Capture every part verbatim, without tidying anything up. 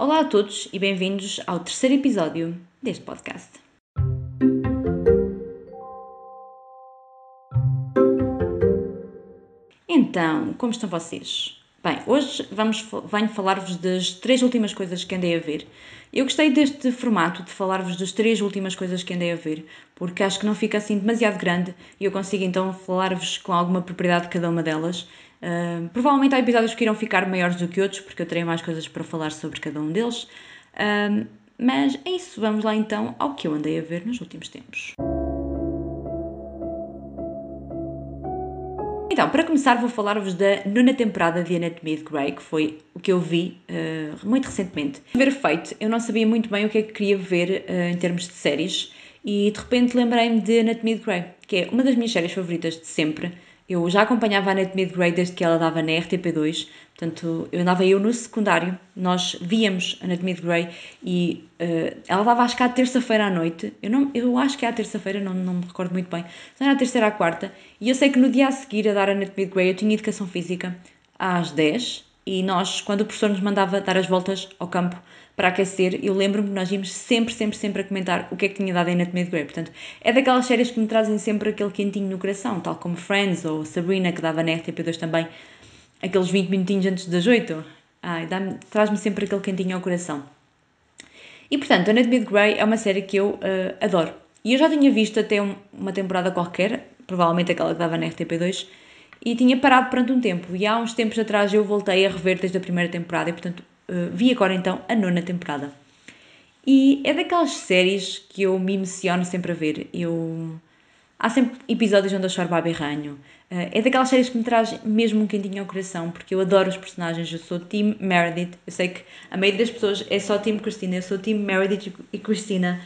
Olá a todos e bem-vindos ao terceiro episódio deste podcast. Então, como estão vocês? Bem, hoje vamos, venho falar-vos das três últimas coisas que andei a ver. Eu gostei deste formato de falar-vos das três últimas coisas que andei a ver, porque acho que não fica assim demasiado grande e eu consigo então falar-vos com alguma propriedade de cada uma delas. Uh, provavelmente há episódios que irão ficar maiores do que outros, porque eu terei mais coisas para falar sobre cada um deles. Uh, mas é isso, vamos lá então ao que eu andei a ver nos últimos tempos. Então, para começar vou falar-vos da nona temporada de Anatomy de Grey, que foi o que eu vi uh, muito recentemente. Ver feito, eu não sabia muito bem o que é que queria ver uh, em termos de séries e de repente lembrei-me de Anatomy de Grey, que é uma das minhas séries favoritas de sempre. Eu já acompanhava a Anatomy de Grey desde que ela dava na R T P dois, portanto, eu andava eu no secundário, nós víamos a Anatomy de Grey e uh, ela dava acho que à terça-feira à noite, eu, não, eu acho que é à terça-feira, não, não me recordo muito bem, se não era à terceira à quarta, e eu sei que no dia a seguir a dar a Anatomy de Grey eu tinha educação física às dez e nós, quando o professor nos mandava dar as voltas ao campo para aquecer, eu lembro-me que nós íamos sempre, sempre, sempre a comentar o que é que tinha dado a Anatomy de Grey. Portanto, é daquelas séries que me trazem sempre aquele quentinho no coração, tal como Friends ou Sabrina, que dava na R T P dois também, aqueles vinte minutinhos antes das oito. Ai, dá-me, traz-me sempre aquele quentinho ao coração. E, portanto, Anatomy de Grey é uma série que eu uh, adoro. E eu já tinha visto até um, uma temporada qualquer, provavelmente aquela que dava na R T P dois, e tinha parado durante um tempo. E há uns tempos atrás eu voltei a rever desde a primeira temporada e, portanto, Uh, vi agora então a nona temporada. E é daquelas séries que eu me emociono sempre a ver. Eu... Há sempre episódios onde eu choro baberranho. Uh, é daquelas séries que me traz mesmo um quentinho ao coração, porque eu adoro os personagens. Eu sou Team Meredith. Eu sei que a maioria das pessoas é só Team Cristina. Eu sou Team Meredith e Cristina.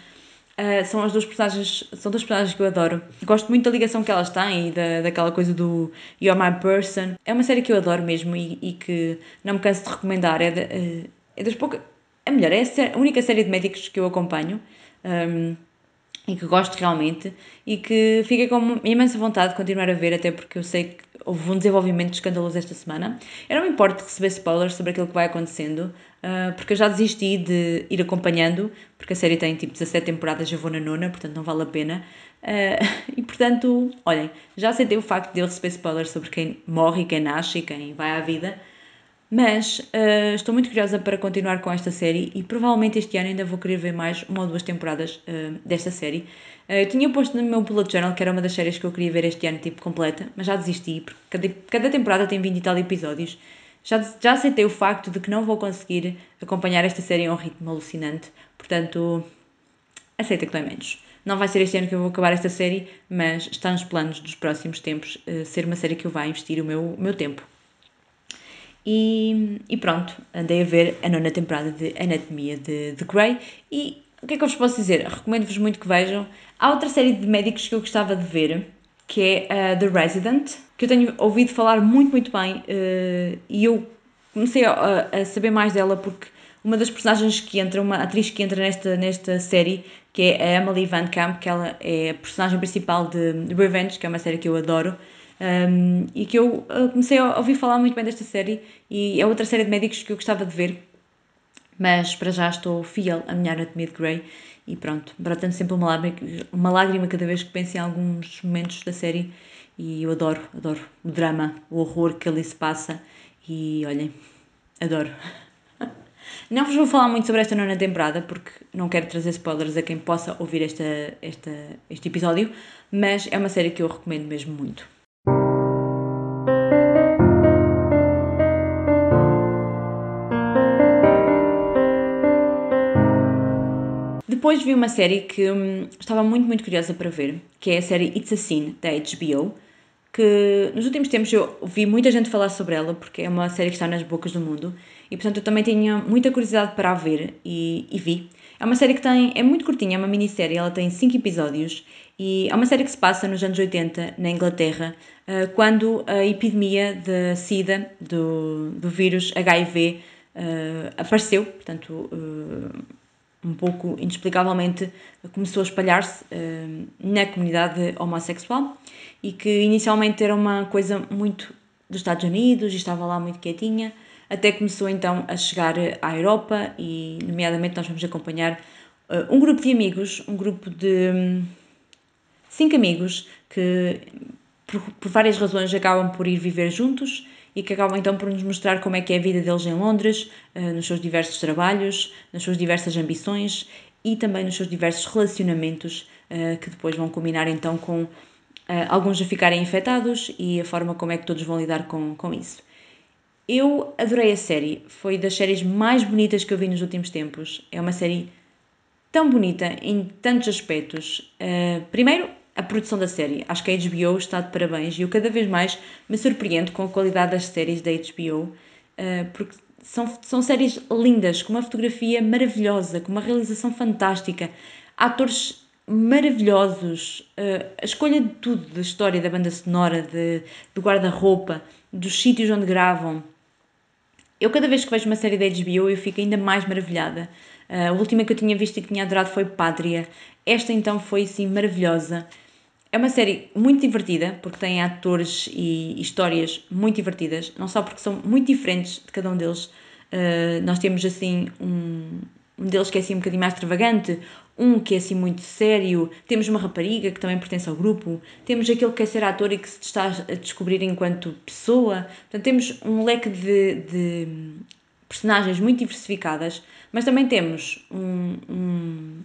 Uh, são as duas personagens, são duas personagens que eu adoro. Gosto muito da ligação que elas têm e da, daquela coisa do You're My Person. É uma série que eu adoro mesmo e, e que não me canso de recomendar. É, de, uh, é das poucas... É melhor, é a única série de médicos que eu acompanho um, e que gosto realmente e que fica com imensa vontade de continuar a ver, até porque eu sei que houve um desenvolvimento escandaloso esta semana. Eu não me importo de receber spoilers sobre aquilo que vai acontecendo, uh, porque eu já desisti de ir acompanhando, porque a série tem tipo dezassete temporadas, já vou na nona, portanto não vale a pena. Uh, e portanto, olhem, já aceitei o facto de eu receber spoilers sobre quem morre, quem nasce e quem vai à vida, mas uh, estou muito curiosa para continuar com esta série e provavelmente este ano ainda vou querer ver mais uma ou duas temporadas uh, desta série. Uh, eu tinha posto no meu bullet journal que era uma das séries que eu queria ver este ano, tipo, completa, mas já desisti, porque cada, cada temporada tem vinte e tal episódios. Já, já aceitei o facto de que não vou conseguir acompanhar esta série a um ritmo alucinante, portanto, aceita que dói menos. Não vai ser este ano que eu vou acabar esta série, mas está nos planos dos próximos tempos uh, ser uma série que eu vá investir o meu, o meu tempo. E, e pronto, andei a ver a nona temporada de Anatomia de, de Grey e o que é que eu vos posso dizer? Recomendo-vos muito que vejam. Há outra série de médicos que eu gostava de ver, que é uh, The Resident, que eu tenho ouvido falar muito, muito bem uh, e eu comecei a, a saber mais dela porque uma das personagens que entra, uma atriz que entra nesta, nesta série, que é a Emily Van Camp, que ela é a personagem principal de, de Revenge, que é uma série que eu adoro. Um, e que eu comecei a ouvir falar muito bem desta série e é outra série de médicos que eu gostava de ver, mas para já estou fiel à minha Anatomy de Grey e pronto, brotando sempre uma lágrima, uma lágrima cada vez que penso em alguns momentos da série e eu adoro, adoro o drama, o horror que ali se passa e olhem, adoro. Não vos vou falar muito sobre esta nona temporada porque não quero trazer spoilers a quem possa ouvir esta, esta, este episódio, mas é uma série que eu recomendo mesmo muito. Depois vi uma série que hum, estava muito, muito curiosa para ver, que é a série It's a Sin, da H B O, que nos últimos tempos eu ouvi muita gente falar sobre ela, porque é uma série que está nas bocas do mundo, e portanto eu também tinha muita curiosidade para a ver, e, e vi. É uma série que tem, é muito curtinha, é uma minissérie, ela tem cinco episódios, e é uma série que se passa nos anos oitenta, na Inglaterra, uh, quando a epidemia da SIDA, do, do vírus H I V, uh, apareceu, portanto... Uh, um pouco inexplicavelmente começou a espalhar-se uh, na comunidade homossexual e que inicialmente era uma coisa muito dos Estados Unidos e estava lá muito quietinha até começou então a chegar à Europa e, nomeadamente, nós vamos acompanhar uh, um grupo de amigos, um grupo de um, cinco amigos que, por, por várias razões, acabam por ir viver juntos e que acabam então por nos mostrar como é que é a vida deles em Londres, uh, nos seus diversos trabalhos, nas suas diversas ambições e também nos seus diversos relacionamentos, uh, que depois vão combinar então com... Uh, alguns a ficarem infectados e a forma como é que todos vão lidar com, com isso. Eu adorei a série, foi das séries mais bonitas que eu vi nos últimos tempos. É uma série tão bonita em tantos aspectos. Uh, primeiro, a produção da série. Acho que a H B O está de parabéns e eu cada vez mais me surpreendo com a qualidade das séries da H B O, uh, porque são, são séries lindas, com uma fotografia maravilhosa, com uma realização fantástica, atores maravilhosos, a escolha de tudo, da história, da banda sonora, de, do guarda-roupa, dos sítios onde gravam. Eu cada vez que vejo uma série da H B O eu fico ainda mais maravilhada. A última que eu tinha visto e que tinha adorado foi Pátria. Esta então foi assim maravilhosa. É uma série muito divertida, porque tem atores e histórias muito divertidas, não só porque são muito diferentes de cada um deles. Nós temos assim um... um deles que é assim um bocadinho mais extravagante, um que é assim muito sério, temos uma rapariga que também pertence ao grupo, temos aquele que quer ser ator e que se está a descobrir enquanto pessoa. Portanto, temos um leque de, de personagens muito diversificadas, mas também temos um, um,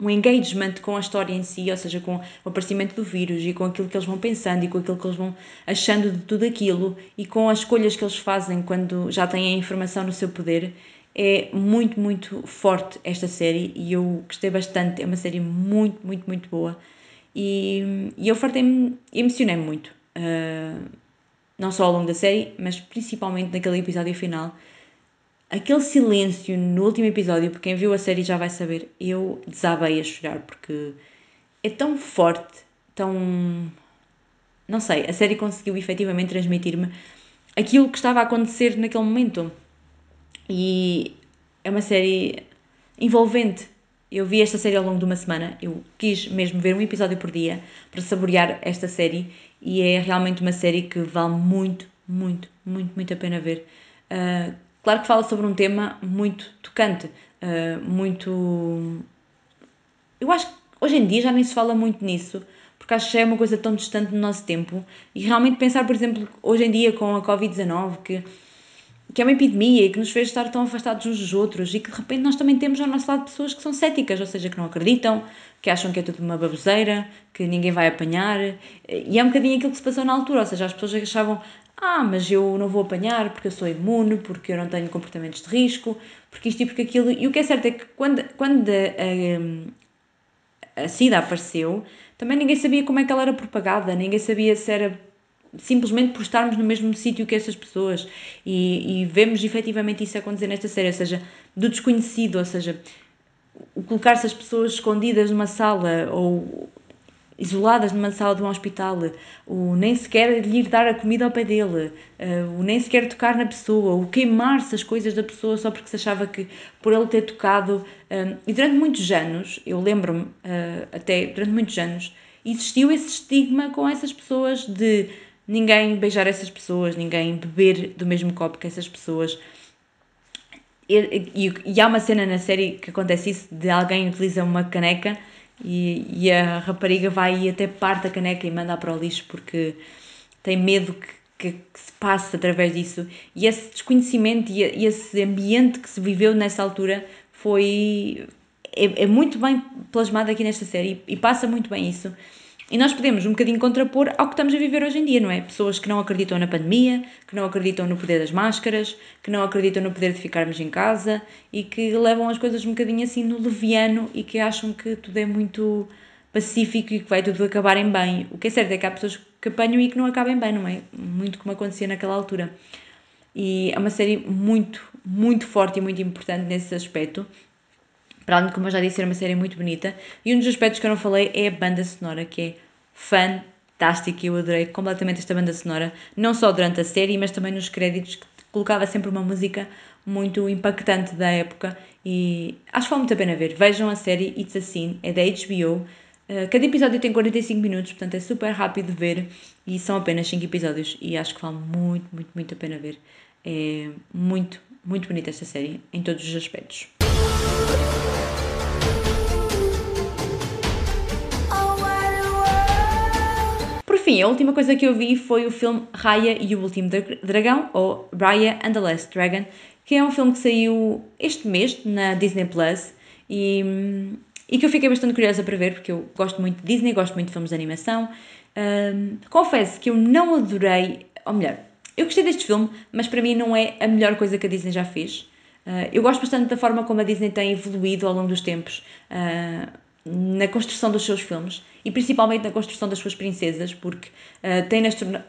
um engagement com a história em si, ou seja, com o aparecimento do vírus e com aquilo que eles vão pensando e com aquilo que eles vão achando de tudo aquilo e com as escolhas que eles fazem quando já têm a informação no seu poder. É muito, muito forte esta série e eu gostei bastante. É uma série muito, muito, muito boa e, e eu fartei-me, emocionei-me muito, uh, não só ao longo da série, mas principalmente naquele episódio final. Aquele silêncio no último episódio, porque quem viu a série já vai saber, eu desabei a chorar porque é tão forte, tão... não sei, a série conseguiu efetivamente transmitir-me aquilo que estava a acontecer naquele momento. E é uma série envolvente. Eu vi esta série ao longo de uma semana, eu quis mesmo ver um episódio por dia para saborear esta série e é realmente uma série que vale muito, muito, muito, muito a pena ver. Uh, claro que fala sobre um tema muito tocante, uh, muito... eu acho que hoje em dia já nem se fala muito nisso, porque acho que já é uma coisa tão distante do nosso tempo e realmente pensar, por exemplo, hoje em dia com a covid dezenove, que... que é uma epidemia e que nos fez estar tão afastados uns dos outros e que de repente nós também temos ao nosso lado pessoas que são céticas, ou seja, que não acreditam, que acham que é tudo uma baboseira, que ninguém vai apanhar, e é um bocadinho aquilo que se passou na altura, ou seja, as pessoas achavam, ah, mas eu não vou apanhar porque eu sou imune, porque eu não tenho comportamentos de risco, porque isto e porque aquilo, e o que é certo é que quando, quando a, a, a SIDA apareceu, também ninguém sabia como é que ela era propagada, ninguém sabia se era... simplesmente por estarmos no mesmo sítio que essas pessoas e, e vemos efetivamente isso acontecer nesta série, ou seja, do desconhecido, ou seja, colocar-se as pessoas escondidas numa sala ou isoladas numa sala de um hospital, o nem sequer lhe dar a comida ao pé dele, o nem sequer tocar na pessoa, o queimar-se as coisas da pessoa só porque se achava que por ele ter tocado, e durante muitos anos, eu lembro-me até, durante muitos anos existiu esse estigma com essas pessoas de ninguém beijar essas pessoas, ninguém beber do mesmo copo que essas pessoas. E, e, e há uma cena na série que acontece isso, de alguém utiliza uma caneca e, e a rapariga vai e até parte a caneca e manda para o lixo porque tem medo que, que, que se passe através disso. E esse desconhecimento e, e esse ambiente que se viveu nessa altura foi... É, é muito bem plasmado aqui nesta série e, e passa muito bem isso. E nós podemos um bocadinho contrapor ao que estamos a viver hoje em dia, não é? Pessoas que não acreditam na pandemia, que não acreditam no poder das máscaras, que não acreditam no poder de ficarmos em casa e que levam as coisas um bocadinho assim no leviano e que acham que tudo é muito pacífico e que vai tudo acabar em bem. O que é certo é que há pessoas que apanham e que não acabem bem, não é? Muito como acontecia naquela altura. E é uma série muito, muito forte e muito importante nesse aspecto. Para além de, como eu já disse, ser uma série muito bonita. E um dos aspectos que eu não falei é a banda sonora, que é fantástica. Eu adorei completamente esta banda sonora, não só durante a série, mas também nos créditos, que colocava sempre uma música muito impactante da época. E acho que vale muito a pena ver. Vejam a série It's a Sin, é da H B O. Cada episódio tem quarenta e cinco minutos, portanto é super rápido de ver. E são apenas cinco episódios e acho que vale muito, muito, muito a pena ver. É muito, muito bonita esta série, em todos os aspectos. Por fim, a última coisa que eu vi foi o filme Raya e o Último Dragão, ou Raya and the Last Dragon, que é um filme que saiu este mês na Disney Plus e, e que eu fiquei bastante curiosa para ver, porque eu gosto muito de Disney, gosto muito de filmes de animação. Um, confesso que eu não adorei, ou melhor, eu gostei deste filme, mas para mim não é a melhor coisa que a Disney já fez. Uh, eu gosto bastante da forma como a Disney tem evoluído ao longo dos tempos uh, na construção dos seus filmes e principalmente na construção das suas princesas, porque uh, tem-nas torna-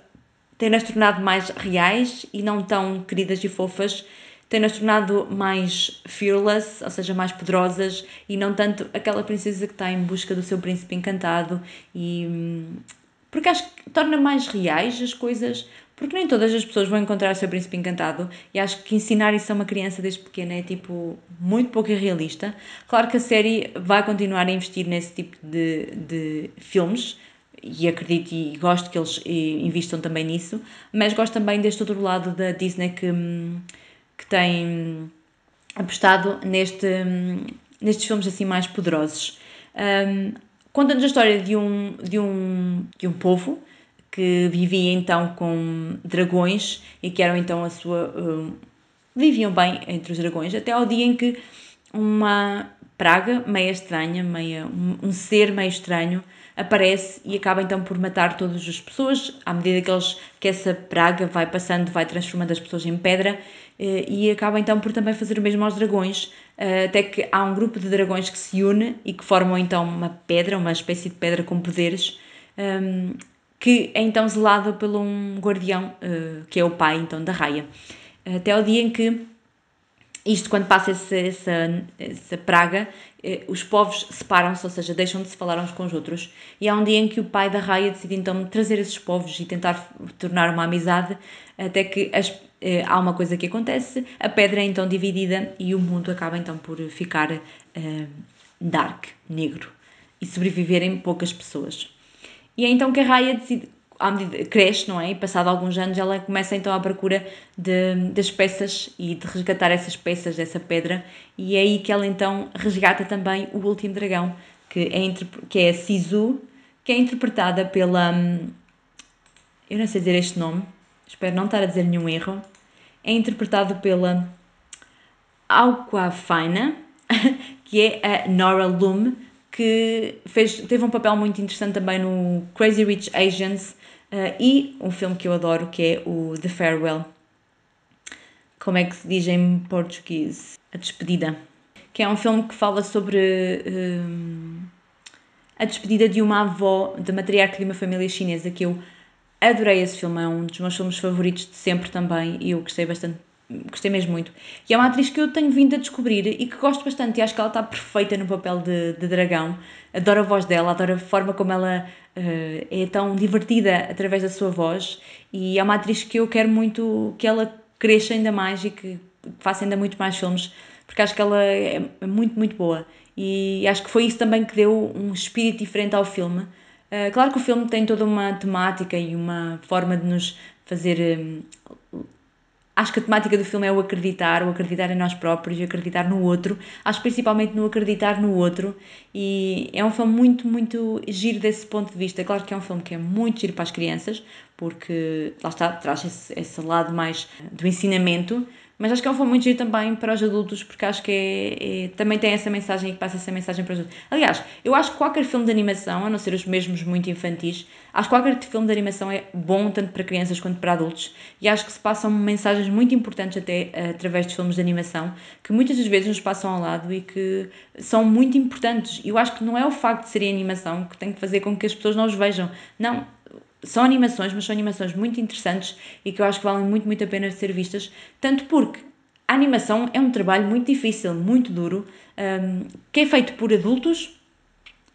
tem-nas tornado mais reais e não tão queridas e fofas, tem-nas tornado mais fearless, ou seja, mais poderosas e não tanto aquela princesa que está em busca do seu príncipe encantado e... porque acho que torna mais reais as coisas, porque nem todas as pessoas vão encontrar o seu príncipe encantado e acho que ensinar isso a uma criança desde pequena é tipo muito pouco realista. Claro que a série vai continuar a investir nesse tipo de, de filmes e acredito e gosto que eles investam também nisso, mas gosto também deste outro lado da Disney que, que tem apostado neste, nestes filmes assim mais poderosos. Um, Conta-nos a história de um, de, um, de um povo que vivia então com dragões e que eram então a sua... Uh, viviam bem entre os dragões, até ao dia em que uma praga meia estranha, meia, um, um ser meio estranho, aparece e acaba então por matar todas as pessoas, à medida que, eles, que essa praga vai passando, vai transformando as pessoas em pedra, e acaba então por também fazer o mesmo aos dragões, até que há um grupo de dragões que se une e que formam então uma pedra, uma espécie de pedra com poderes, que é então zelada por um guardião, que é o pai então da Raya, até ao dia em que isto, quando passa essa, essa, essa praga, eh, os povos separam-se, ou seja, deixam de se falar uns com os outros. E há um dia em que o pai da Raya decide então trazer esses povos e tentar tornar uma amizade, até que as, eh, há uma coisa que acontece, a pedra é então dividida e o mundo acaba então por ficar eh, dark, negro, e sobreviverem poucas pessoas. E é então que a Raya decide... À medida, cresce, não é? E passado alguns anos ela começa então à procura de, das peças e de resgatar essas peças dessa pedra e é aí que ela então resgata também o último dragão, que é, que é a Sisu, que é interpretada pela... eu não sei dizer este nome, espero não estar a dizer nenhum erro, é interpretado pela Alquafaina, que é a Nora Lum, que fez, teve um papel muito interessante também no Crazy Rich Asians uh, e um filme que eu adoro, que é o The Farewell. Como é que se diz em português? A Despedida. Que é um filme que fala sobre uh, a despedida de uma avó, de matriarca de uma família chinesa, que eu adorei esse filme, é um dos meus filmes favoritos de sempre também e eu gostei bastante. Gostei mesmo muito. E é uma atriz que eu tenho vindo a descobrir e que gosto bastante. E acho que ela está perfeita no papel de, de dragão. Adoro a voz dela, adoro a forma como ela uh, é tão divertida através da sua voz. E é uma atriz que eu quero muito que ela cresça ainda mais e que faça ainda muito mais filmes. Porque acho que ela é muito, muito boa. E acho que foi isso também que deu um espírito diferente ao filme. Uh, claro que o filme tem toda uma temática e uma forma de nos fazer... Um, Acho que a temática do filme é o acreditar, o acreditar em nós próprios, o acreditar no outro. Acho principalmente no acreditar no outro. E é um filme muito, muito giro desse ponto de vista. Claro que é um filme que é muito giro para as crianças, porque lá está, traz esse, esse lado mais do ensinamento. Mas acho que é um filme muito giro também para os adultos, porque acho que é, é, também tem essa mensagem e que passa essa mensagem para os adultos. Aliás, eu acho que qualquer filme de animação, a não ser os mesmos muito infantis, acho que qualquer filme de animação é bom tanto para crianças quanto para adultos e acho que se passam mensagens muito importantes até através de filmes de animação que muitas das vezes nos passam ao lado e que são muito importantes. Eu acho que não é o facto de serem animação que tem que fazer com que as pessoas não os vejam. Não. São animações, mas são animações muito interessantes e que eu acho que valem muito, muito a pena ser vistas, tanto porque a animação é um trabalho muito difícil, muito duro, um, que é feito por adultos,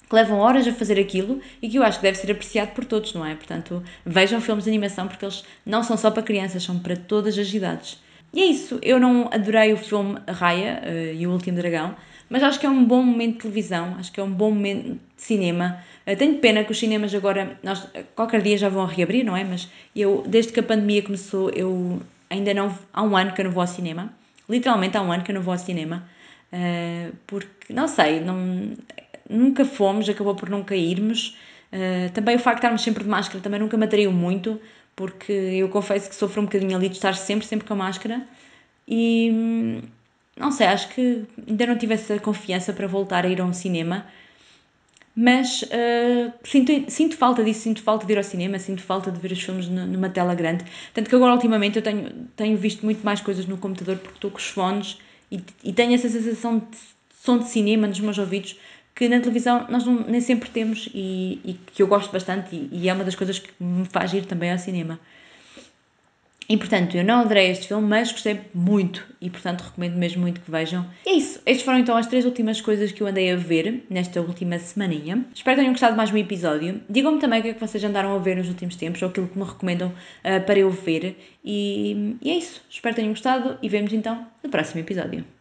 que levam horas a fazer aquilo e que eu acho que deve ser apreciado por todos, não é? Portanto, vejam filmes de animação porque eles não são só para crianças, são para todas as idades. E é isso, eu não adorei o filme Raya uh, e o Último Dragão, mas acho que é um bom momento de televisão, acho que é um bom momento de cinema. Uh, tenho pena que os cinemas agora, nós, qualquer dia já vão reabrir, não é? Mas eu, desde que a pandemia começou, eu ainda não, há um ano que eu não vou ao cinema, literalmente há um ano que eu não vou ao cinema, uh, porque, não sei, não, nunca fomos, acabou por nunca irmos, uh, também o facto de estarmos sempre de máscara também nunca me atraiu muito, porque eu confesso que sofro um bocadinho ali de estar sempre, sempre com a máscara, e não sei, acho que ainda não tive essa confiança para voltar a ir a um cinema, mas uh, sinto, sinto falta disso, sinto falta de ir ao cinema, sinto falta de ver os filmes numa tela grande, tanto que agora ultimamente eu tenho, tenho visto muito mais coisas no computador porque estou com os fones e, e tenho essa sensação de som de cinema nos meus ouvidos que na televisão nós não, nem sempre temos e, e que eu gosto bastante e, e é uma das coisas que me faz ir também ao cinema. E, portanto, eu não adorei este filme, mas gostei muito. E, portanto, recomendo mesmo muito que vejam. E é isso. Estas foram, então, as três últimas coisas que eu andei a ver nesta última semaninha. Espero que tenham gostado de mais um episódio. Digam-me também o que é que vocês andaram a ver nos últimos tempos, ou aquilo que me recomendam uh, para eu ver. E, e é isso. Espero que tenham gostado e vemos, então, no próximo episódio.